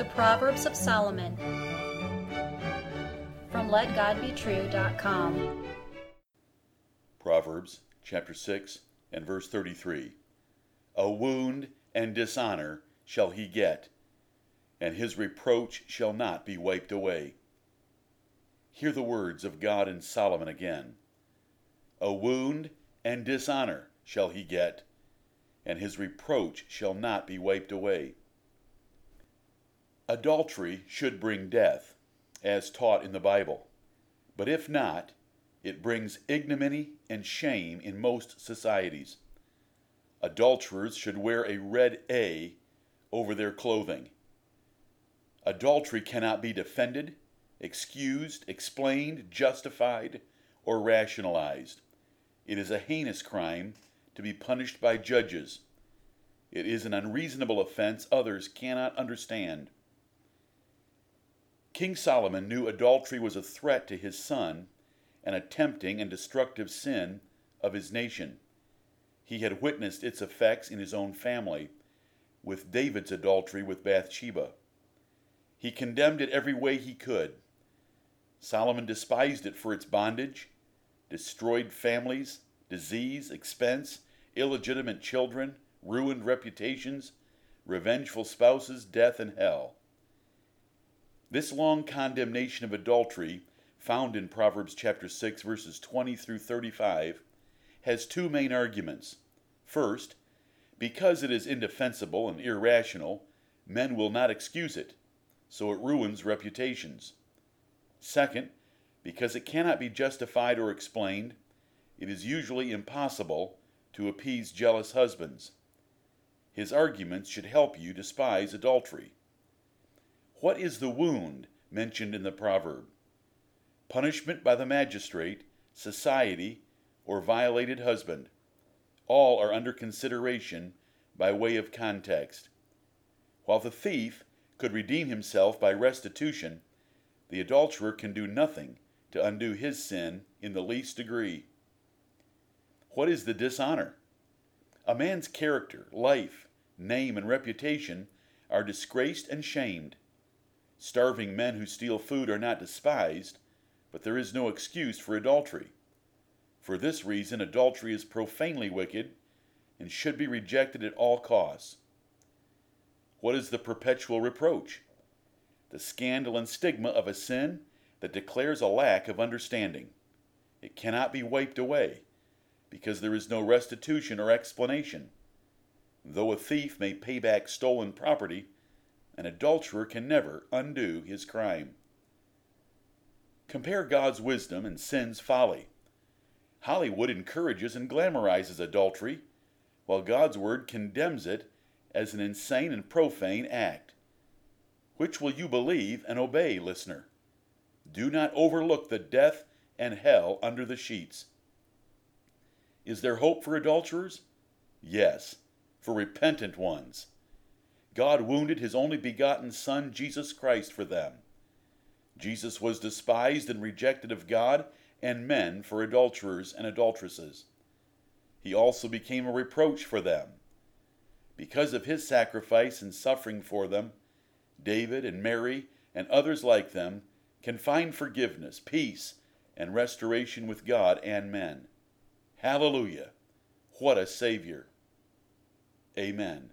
The Proverbs of Solomon, from LetGodBeTrue.com. Proverbs chapter 6 and verse 33. A wound and dishonor shall he get, and his reproach shall not be wiped away. Hear the words of God and Solomon again. A wound and dishonor shall he get, and his reproach shall not be wiped away. Adultery should bring death, as taught in the Bible, but if not, it brings ignominy and shame in most societies. Adulterers should wear a red A over their clothing. Adultery cannot be defended, excused, explained, justified, or rationalized. It is a heinous crime to be punished by judges. It is an unreasonable offense others cannot understand. King Solomon knew adultery was a threat to his son and a tempting and destructive sin of his nation. He had witnessed its effects in his own family with David's adultery with Bathsheba. He condemned it every way he could. Solomon despised it for its bondage, destroyed families, disease, expense, illegitimate children, ruined reputations, revengeful spouses, death, and hell. This long condemnation of adultery, found in Proverbs chapter 6, verses 20 through 35, has two main arguments. First, because it is indefensible and irrational, men will not excuse it, so it ruins reputations. Second, because it cannot be justified or explained, it is usually impossible to appease jealous husbands. His arguments should help you despise adultery. What is the wound mentioned in the proverb? Punishment by the magistrate, society, or violated husband. All are under consideration by way of context. While the thief could redeem himself by restitution, the adulterer can do nothing to undo his sin in the least degree. What is the dishonor? A man's character, life, name, and reputation are disgraced and shamed. Starving men who steal food are not despised, but there is no excuse for adultery. For this reason, adultery is profanely wicked and should be rejected at all costs. What is the perpetual reproach? The scandal and stigma of a sin that declares a lack of understanding. It cannot be wiped away, because there is no restitution or explanation. Though a thief may pay back stolen property, an adulterer can never undo his crime. Compare God's wisdom and sin's folly. Hollywood encourages and glamorizes adultery, while God's word condemns it as an insane and profane act. Which will you believe and obey, listener? Do not overlook the death and hell under the sheets. Is there hope for adulterers? Yes, for repentant ones. God wounded his only begotten Son, Jesus Christ, for them. Jesus was despised and rejected of God and men for adulterers and adulteresses. He also became a reproach for them. Because of his sacrifice and suffering for them, David and Mary and others like them can find forgiveness, peace, and restoration with God and men. Hallelujah! What a Savior! Amen.